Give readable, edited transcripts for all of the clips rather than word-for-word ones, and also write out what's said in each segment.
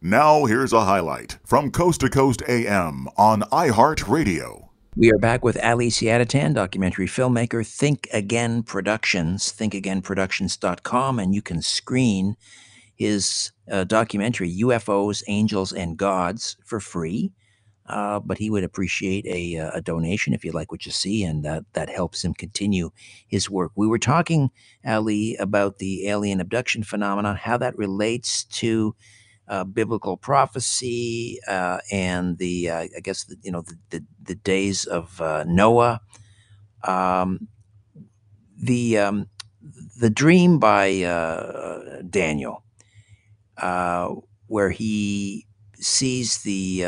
Now here's a highlight from Coast to Coast AM on iHeartRadio. We are back with Ali Siadatan, documentary filmmaker, Think Again Productions, thinkagainproductions.com, and you can screen his documentary, UFOs, Angels, and Gods, for free. But he would appreciate a donation if you like what you see, and that helps him continue his work. We were talking, Ali, about the alien abduction phenomenon, how that relates to biblical prophecy, and the days of Noah. The dream by Daniel, where he sees the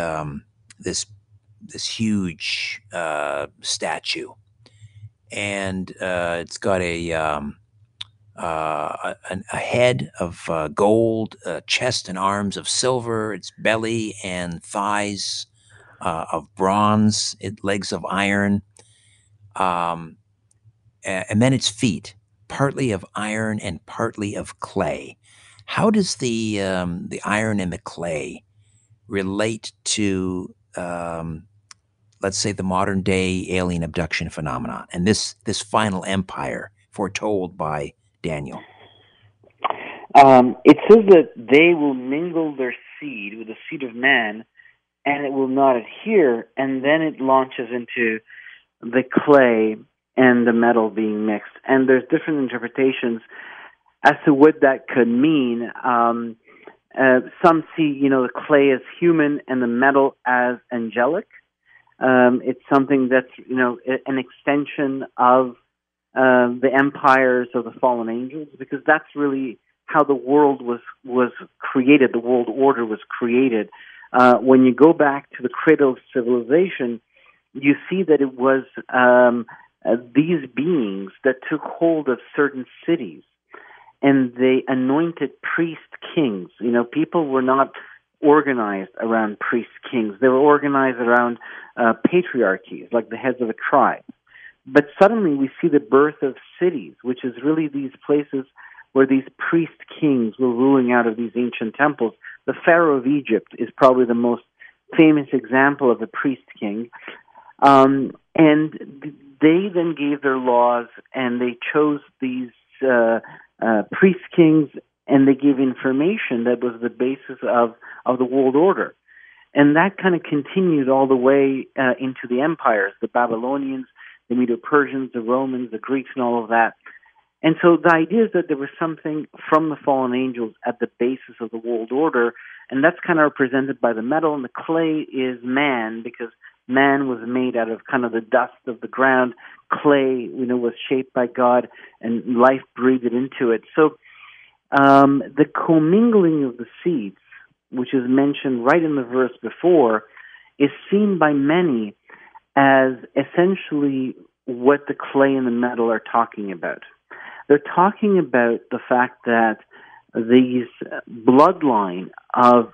this huge statue, and it's got a head of gold, chest and arms of silver, its belly and thighs of bronze, its legs of iron, and then its feet, partly of iron and partly of clay. How does the iron and the clay relate to, let's say, the modern day alien abduction phenomenon and this final empire foretold by Daniel? It says that they will mingle their seed with the seed of man, and it will not adhere, and then it launches into the clay and the metal being mixed. And there's different interpretations as to what that could mean. Some see, the clay as human and the metal as angelic. It's something that's, an extension of the empires of the fallen angels, because that's really how the world was created, the world order was created. When you go back to the cradle of civilization, you see that it was these beings that took hold of certain cities, and they anointed priest kings. People were not organized around priest kings. They were organized around patriarchies, like the heads of a tribe. But suddenly we see the birth of cities, which is really these places where these priest kings were ruling out of these ancient temples. The Pharaoh of Egypt is probably the most famous example of a priest king. And they then gave their laws, and they chose these priest kings and they gave information that was the basis of the world order. And that kind of continued all the way into the empires, the Babylonians, the Medo-Persians, the Romans, the Greeks, and all of that. And so the idea is that there was something from the fallen angels at the basis of the world order, and that's kind of represented by the metal, and the clay is man, because man was made out of kind of the dust of the ground. Clay, you know, was shaped by God, and life breathed into it. So the commingling of the seeds, which is mentioned right in the verse before, is seen by many as essentially what the clay and the metal are talking about. They're talking about the fact that these bloodline of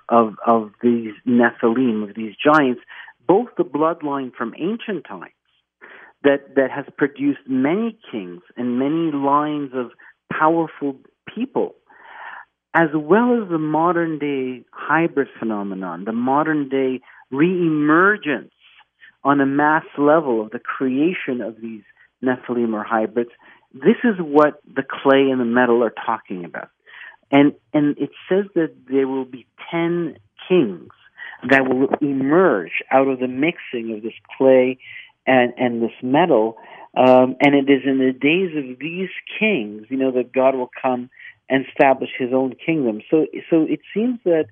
these Nephilim, of these giants, both the bloodline from ancient times that has produced many kings and many lines of powerful people, as well as the modern-day hybrid phenomenon, the modern-day reemergence on a mass level of the creation of these Nephilim or hybrids. This is what the clay and the metal are talking about. And it says that there will be 10 kings that will emerge out of the mixing of this clay and this metal. And it is in the days of these kings, you know, that God will come and establish his own kingdom. So it seems that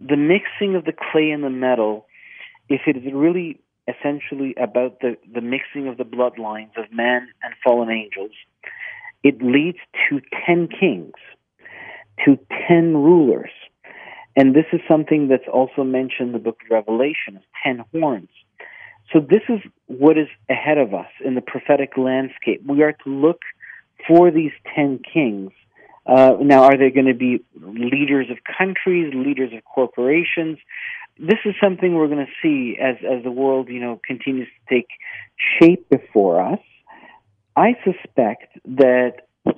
the mixing of the clay and the metal, if it is really essentially about the mixing of the bloodlines of man and fallen angels, it leads to 10 kings, to 10 rulers. And this is something that's also mentioned in the book of Revelation, as 10 horns. So this is what is ahead of us in the prophetic landscape. We are to look for these 10 kings. Now, are they going to be leaders of countries, leaders of corporations? This is something we're going to see as the world, you know, continues to take shape before us. I suspect that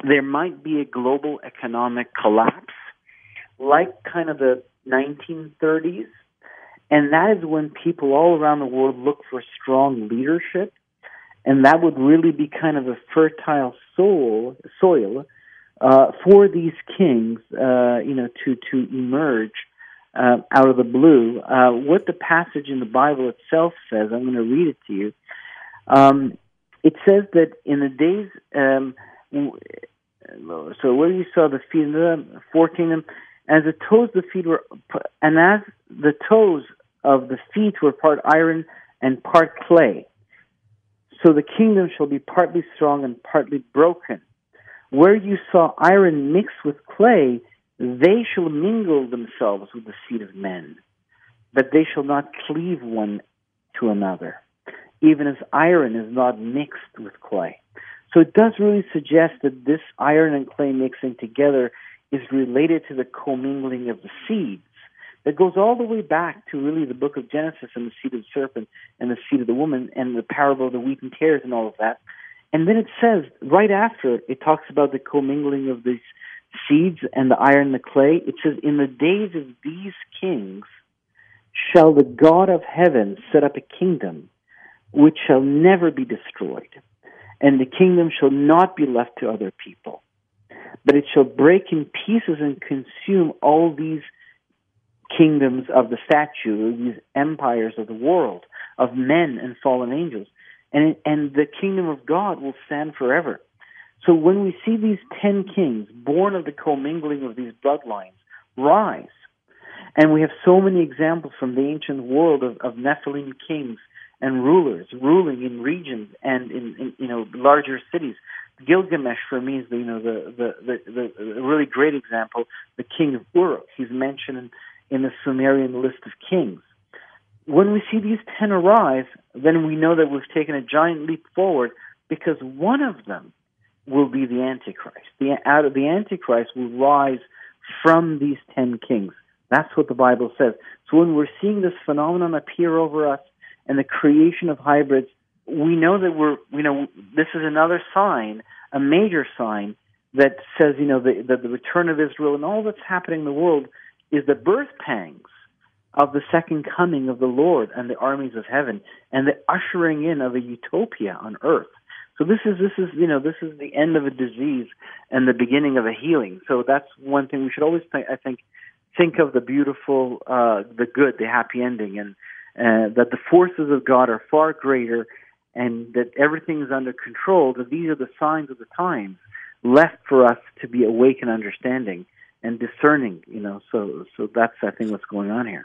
there might be a global economic collapse, like kind of the 1930s, and that is when people all around the world look for strong leadership, and that would really be kind of a fertile soil for these kings, you know, to emerge out of the blue. What the passage in the Bible itself says, I'm going to read it to you. It says that in the days, so where you saw the feet of the four kingdoms, as the toes of the feet were part iron and part clay, so the kingdom shall be partly strong and partly broken. Where you saw iron mixed with clay, they shall mingle themselves with the seed of men, but they shall not cleave one to another, even as iron is not mixed with clay. So it does really suggest that this iron and clay mixing together is related to the commingling of the seeds. That goes all the way back to really the book of Genesis and the seed of the serpent and the seed of the woman and the parable of the wheat and tares and all of that. And then it says, right after, it talks about the commingling of these seeds and the iron and the clay. It says, in the days of these kings shall the God of heaven set up a kingdom which shall never be destroyed, and the kingdom shall not be left to other people, but it shall break in pieces and consume all these kingdoms of the statue, these empires of the world, of men and fallen angels, and the kingdom of God will stand forever. So when we see these 10 kings, born of the commingling of these bloodlines, rise, and we have so many examples from the ancient world of Nephilim kings and rulers ruling in regions and in you know, larger cities. Gilgamesh, for me, is the really great example, the king of Uruk. He's mentioned in the Sumerian list of kings. When we see these 10 arise, then we know that we've taken a giant leap forward, because one of them will be the Antichrist. Out of the Antichrist will rise from these 10 kings. That's what the Bible says. So when we're seeing this phenomenon appear over us and the creation of hybrids, we know that this is another sign, a major sign, that says, you know, the return of Israel and all that's happening in the world is the birth pangs of the second coming of the Lord and the armies of heaven and the ushering in of a utopia on earth. So this is the end of a disease and the beginning of a healing. So that's one thing we should always think of, the beautiful, the good, the happy ending, and that the forces of God are far greater, and that everything's under control. That these are the signs of the times left for us to be awake and understanding and discerning. So that's, I think, what's going on here.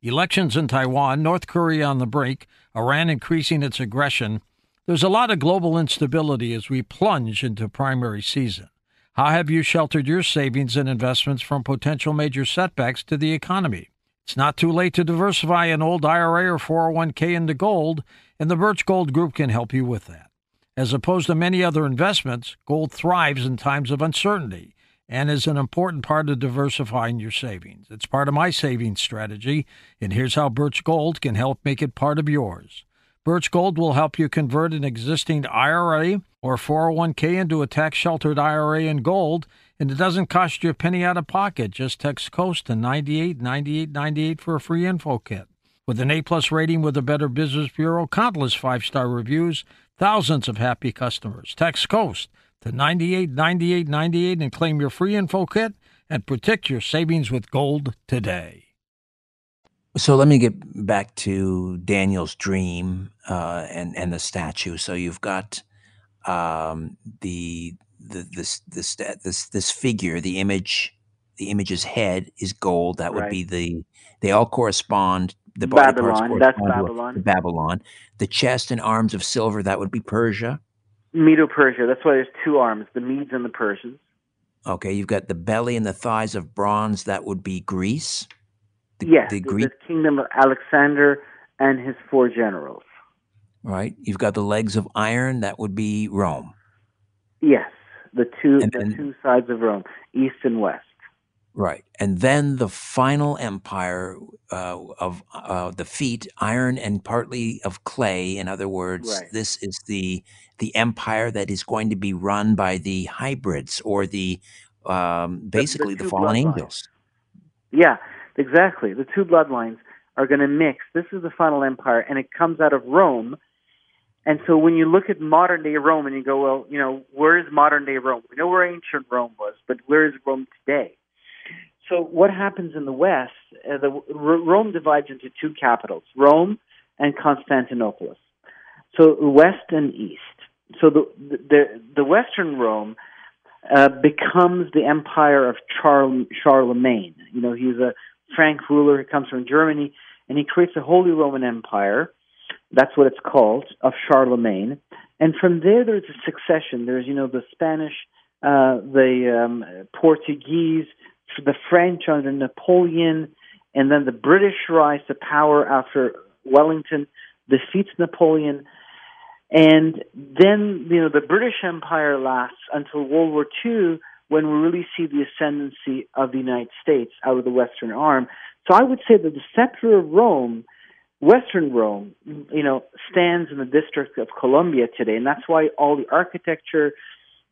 Elections in Taiwan, North Korea on the brink, Iran increasing its aggression. There's a lot of global instability as we plunge into primary season. How have you sheltered your savings and investments from potential major setbacks to the economy? It's not too late to diversify an old IRA or 401k into gold, and the Birch Gold Group can help you with that. As opposed to many other investments, gold thrives in times of uncertainty and is an important part of diversifying your savings. It's part of my savings strategy, and here's how Birch Gold can help make it part of yours. Birch Gold will help you convert an existing IRA or 401k into a tax-sheltered IRA in gold, and it doesn't cost you a penny out of pocket. Just text COAST to 989898 for a free info kit. With an A-plus rating with the Better Business Bureau, countless five-star reviews, thousands of happy customers. Text COAST to 989898 and claim your free info kit and protect your savings with gold today. So let me get back to Daniel's dream and the statue. So you've got this figure, the image's head is gold. That would right. be the they all correspond. The body Babylon, parts that's Babylon. To Babylon. The chest and arms of silver. That would be Persia. Medo-Persia. That's why there's two arms, the Medes and the Persians. Okay, you've got the belly and the thighs of bronze. That would be Greece. The kingdom of Alexander and his 4 generals. Right. You've got the legs of iron. That would be Rome. Yes, the two sides of Rome, east and west. Right, and then the final empire of the feet, iron and partly of clay. In other words, right. This is the empire that is going to be run by the hybrids or the fallen angels. Yeah, exactly. The two bloodlines are going to mix. This is the final empire, and it comes out of Rome. And so when you look at modern-day Rome and you go, well, where is modern-day Rome? We know where ancient Rome was, but where is Rome today? So what happens in the West, Rome divides into two capitals, Rome and Constantinople. So West and East. So the Western Rome becomes the empire of Charlemagne. He's a Frank ruler who comes from Germany, and he creates the Holy Roman Empire. That's what it's called, of Charlemagne. And from there's a succession. There's, the Spanish, the Portuguese, the French under Napoleon, and then the British rise to power after Wellington defeats Napoleon. And then, the British Empire lasts until World War II, when we really see the ascendancy of the United States out of the Western arm. So I would say that the scepter of Rome Western Rome, you know, stands in the District of Columbia today, and that's why all the architecture,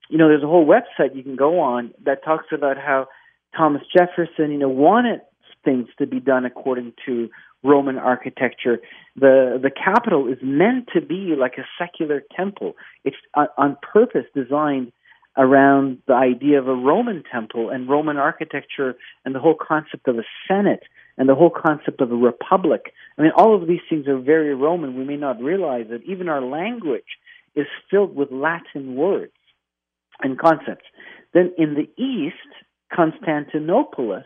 you know, there's a whole website you can go on that talks about how Thomas Jefferson, you know, wanted things to be done according to Roman architecture. The Capitol is meant to be like a secular temple. It's on purpose designed around the idea of a Roman temple and Roman architecture and the whole concept of a Senate and the whole concept of a republic. I mean, all of these things are very Roman. We may not realize it. Even our language is filled with Latin words and concepts. Then in the East, Constantinople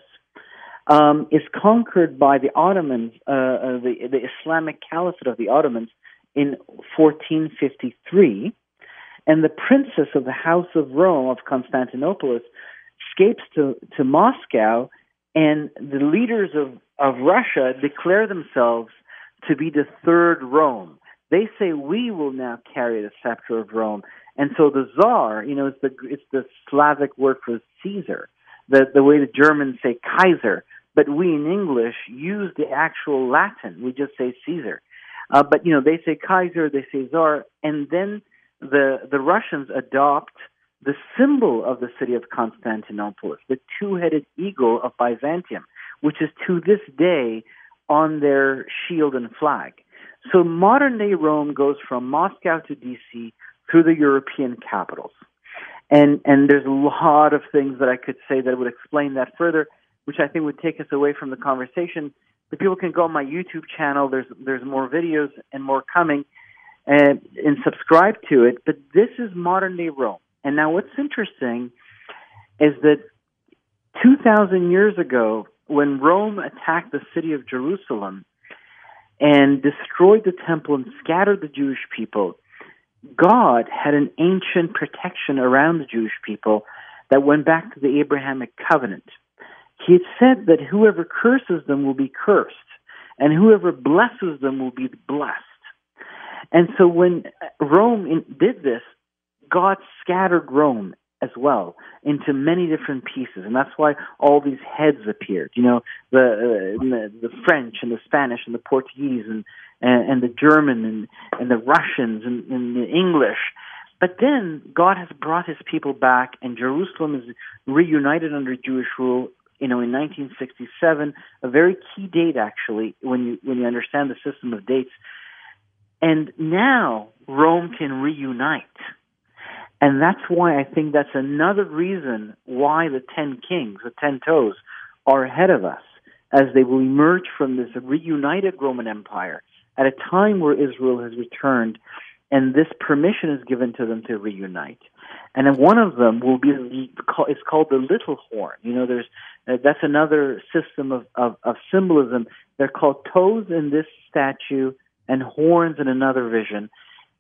is conquered by the Ottomans, the Islamic Caliphate of the Ottomans, in 1453, and the princess of the House of Rome, of Constantinople, escapes to Moscow, and the leaders of Russia declare themselves to be the third Rome. They say, we will now carry the scepter of Rome. And so the Tsar, you know, it's the Slavic word for Caesar, the way the Germans say Kaiser, but we in English use the actual Latin. We just say Caesar. But, you know, they say Kaiser, they say Tsar, and then the Russians adopt the symbol of the city of Constantinople, the two-headed eagle of Byzantium, which is to this day on their shield and flag. So modern-day Rome goes from Moscow to D.C. through the European capitals. And there's a lot of things that I could say that would explain that further, which I think would take us away from the conversation. But people can go on my YouTube channel. There's more videos and more coming, and subscribe to it. But this is modern-day Rome. And now what's interesting is that 2,000 years ago, when Rome attacked the city of Jerusalem and destroyed the temple and scattered the Jewish people, God had an ancient protection around the Jewish people that went back to the Abrahamic covenant. He had said that whoever curses them will be cursed, and whoever blesses them will be blessed. And so when Rome did this, God scattered Rome as well into many different pieces, and that's why all these heads appeared. You know, the French and the Spanish and the Portuguese and the German and the Russians and the English. But then God has brought his people back, and Jerusalem is reunited under Jewish rule. You know, in 1967, a very key date actually, when you understand the system of dates. And now Rome can reunite. And that's why I think that's another reason why the 10 kings, the 10 toes, are ahead of us as they will emerge from this reunited Roman Empire at a time where Israel has returned, and this permission is given to them to reunite. And then one of them will be, it's called the little horn. You know, that's another system of symbolism. They're called toes in this statue and horns in another vision.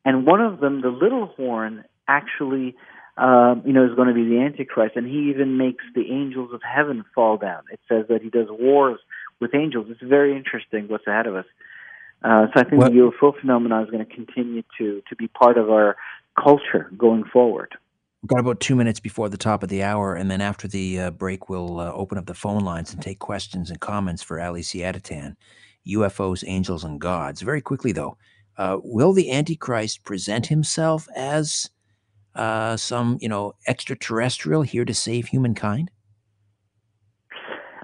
And one of them, the little horn, actually, is going to be the Antichrist, and he even makes the angels of heaven fall down. It says that he does wars with angels. It's very interesting what's ahead of us. So I think the UFO phenomenon is going to continue to be part of our culture going forward. We've got about 2 minutes before the top of the hour, and then after the break, we'll open up the phone lines and take questions and comments for Ali Siadatan, UFOs, Angels, and Gods. Very quickly, though, will the Antichrist present himself as some, you know, extraterrestrial here to save humankind?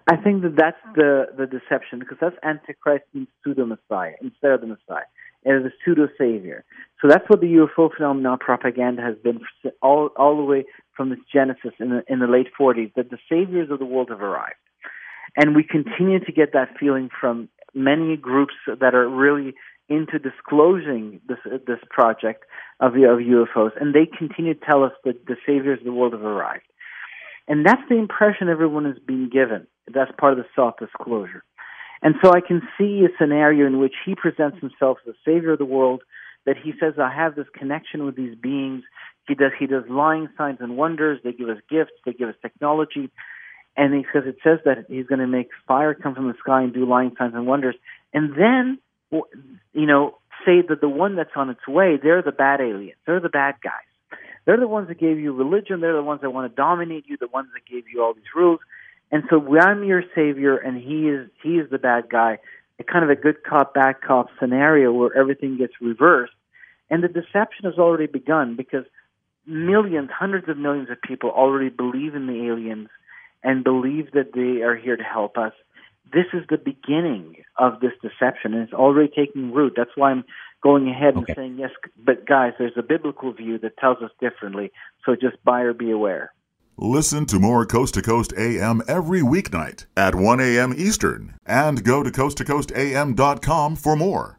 I think that's the deception, because that's Antichrist means pseudo-Messiah instead of the Messiah. It is a pseudo-savior. So that's what the UFO phenomenon propaganda has been all the way from its genesis in the late 40s, that the saviors of the world have arrived. And we continue to get that feeling from many groups that are really into disclosing this project of UFOs, and they continue to tell us that the saviors of the world have arrived. And that's the impression everyone is being given. That's part of the self-disclosure. And so I can see a scenario in which he presents himself as the savior of the world, that he says, I have this connection with these beings. He does lying signs and wonders. They give us gifts. They give us technology. And because it says that he's going to make fire come from the sky and do lying signs and wonders. And then, you know, say that the one that's on its way, they're the bad aliens. They're the bad guys. They're the ones that gave you religion. They're the ones that want to dominate you, the ones that gave you all these rules. And so I'm your savior, and he is the bad guy. a kind of a good cop, bad cop scenario where everything gets reversed. And the deception has already begun because millions, hundreds of millions of people already believe in the aliens and believe that they are here to help us. This is the beginning of this deception, and it's already taking root. That's why I'm going ahead and saying, yes, but guys, there's a biblical view that tells us differently, so just buy or be aware. Listen to more Coast to Coast AM every weeknight at 1 a.m. Eastern, and go to coasttocoastam.com for more.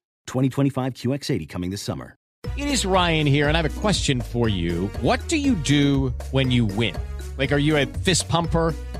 2025 QX80 coming this summer. It is Ryan here, and I have a question for you. What do you do when you win? Like, are you a fist pumper,